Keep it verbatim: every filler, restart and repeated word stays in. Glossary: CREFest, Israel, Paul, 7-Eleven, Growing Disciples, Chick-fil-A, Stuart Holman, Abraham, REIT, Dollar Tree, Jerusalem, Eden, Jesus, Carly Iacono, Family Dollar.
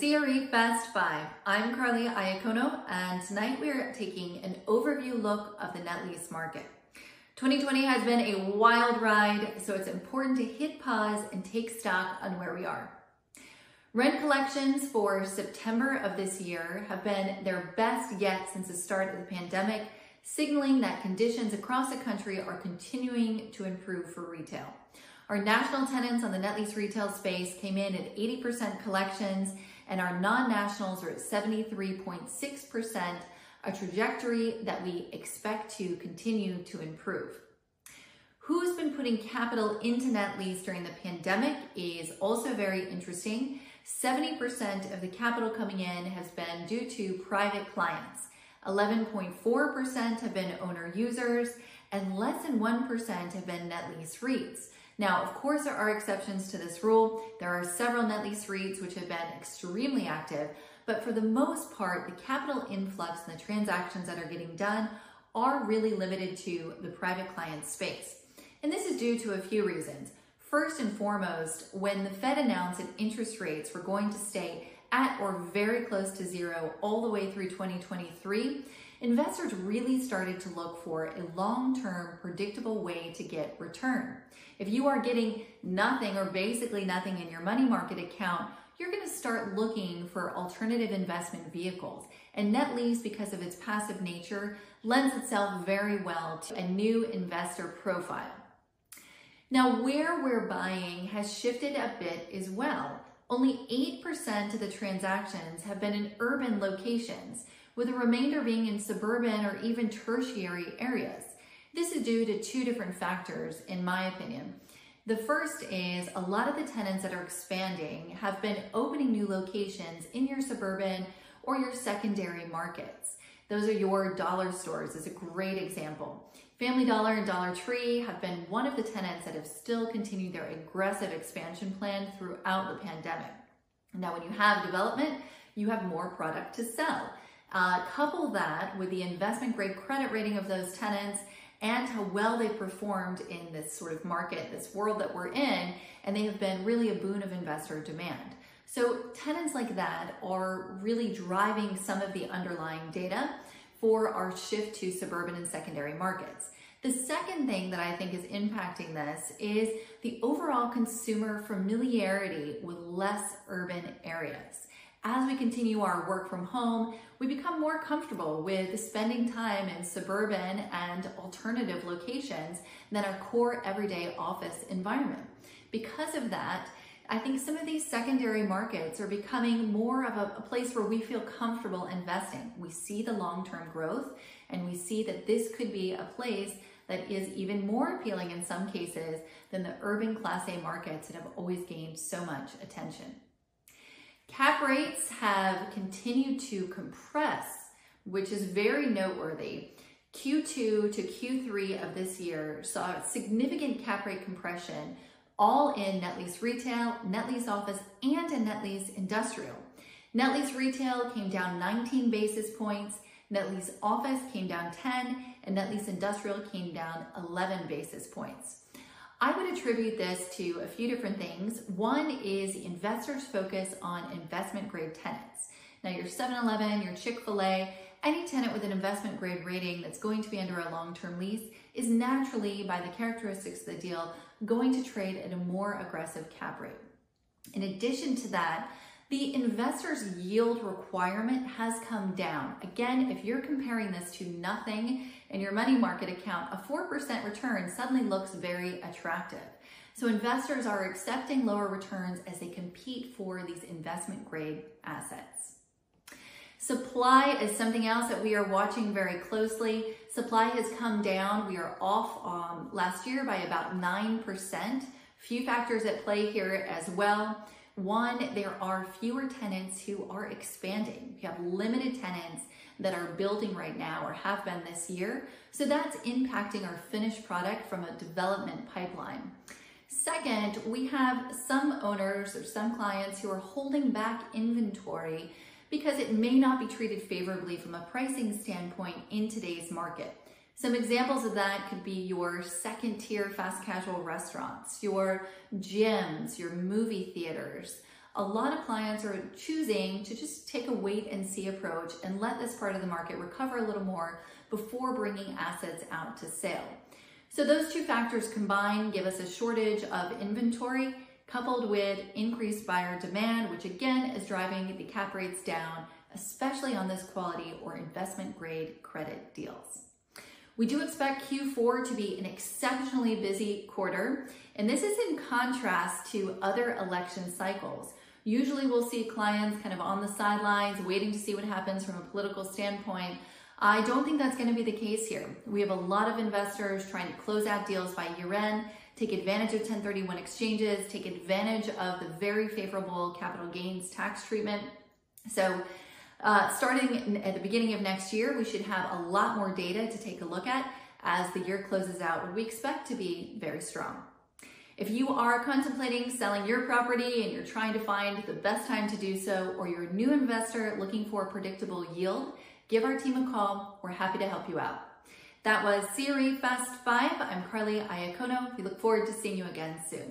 CREFest five. I'm Carly Iacono, and tonight we are taking an overview look of the net lease market. twenty twenty has been a wild ride, so it's important to hit pause and take stock on where we are. Rent collections for September of this year have been their best yet since the start of the pandemic, signaling that conditions across the country are continuing to improve for retail. Our national tenants on the net lease retail space came in at eighty percent collections, and our non-nationals are at seventy-three point six percent, a trajectory that we expect to continue to improve. Who's been putting capital into net lease during the pandemic is also very interesting. seventy percent of the capital coming in has been due to private clients. eleven point four percent have been owner users, and less than one percent have been net lease REITs. Now, of course, there are exceptions to this rule. There are several net lease REITs which have been extremely active, but for the most part, the capital influx and the transactions that are getting done are really limited to the private client space. And this is due to a few reasons. First and foremost, when the Fed announced that interest rates were going to stay at or very close to zero all the way through twenty twenty-three, investors really started to look for a long-term predictable way to get return. If you are getting nothing or basically nothing in your money market account, you're going to start looking for alternative investment vehicles. And net lease, because of its passive nature, lends itself very well to a new investor profile. Now, where we're buying has shifted a bit as well. Only eight percent of the transactions have been in urban locations, with the remainder being in suburban or even tertiary areas. This is due to two different factors, in my opinion. The first is a lot of the tenants that are expanding have been opening new locations in your suburban or your secondary markets. Those are your dollar stores, is a great example. Family Dollar and Dollar Tree have been one of the tenants that have still continued their aggressive expansion plan throughout the pandemic. Now, when you have development, you have more product to sell. Uh, couple that with the investment grade credit rating of those tenants and how well they performed in this sort of market, this world that we're in, and they have been really a boon of investor demand. So tenants like that are really driving some of the underlying data for our shift to suburban and secondary markets. The second thing that I think is impacting this is the overall consumer familiarity with less urban areas. As we continue our work from home, we become more comfortable with spending time in suburban and alternative locations than our core everyday office environment. Because of that, I think some of these secondary markets are becoming more of a, a place where we feel comfortable investing. We see the long-term growth, and we see that this could be a place that is even more appealing in some cases than the urban Class A markets that have always gained so much attention. Cap rates have continued to compress, which is very noteworthy. Q two to Q three of this year saw significant cap rate compression, all in net lease retail, net lease office, and in net lease industrial. Net lease retail came down nineteen basis points, net lease office came down ten, and net lease industrial came down eleven basis points. I would attribute this to a few different things. One is investors' focus on investment-grade tenants. Now, your seven eleven, your Chick-fil-A, any tenant with an investment-grade rating that's going to be under a long-term lease is naturally, by the characteristics of the deal, going to trade at a more aggressive cap rate. In addition to that, the investor's yield requirement has come down. Again, if you're comparing this to nothing in your money market account, a four percent return suddenly looks very attractive. So investors are accepting lower returns as they compete for these investment grade assets. Supply is something else that we are watching very closely. Supply has come down. We are off um, last year by about nine percent. Few factors at play here as well. One, there are fewer tenants who are expanding. We have limited tenants that are building right now or have been this year. So that's impacting our finished product from a development pipeline. Second, we have some owners or some clients who are holding back inventory because it may not be treated favorably from a pricing standpoint in today's market. Some examples of that could be your second tier fast casual restaurants, your gyms, your movie theaters, a lot of clients are choosing to just take a wait and see approach and let this part of the market recover a little more before bringing assets out to sale. So those two factors combined give us a shortage of inventory coupled with increased buyer demand, which again is driving the cap rates down, especially on this quality or investment grade credit deals. We do expect Q four to be an exceptionally busy quarter, and this is in contrast to other election cycles. Usually we'll see clients kind of on the sidelines waiting to see what happens from a political standpoint. I don't think that's going to be the case here. We have a lot of investors trying to close out deals by year end, take advantage of ten thirty-one exchanges, take advantage of the very favorable capital gains tax treatment. So Uh, starting at the beginning of next year, we should have a lot more data to take a look at as the year closes out, what we expect to be very strong. If you are contemplating selling your property and you're trying to find the best time to do so, or you're a new investor looking for a predictable yield, give our team a call. We're happy to help you out. That was CREFest five. I'm Carly Iacono. We look forward to seeing you again soon.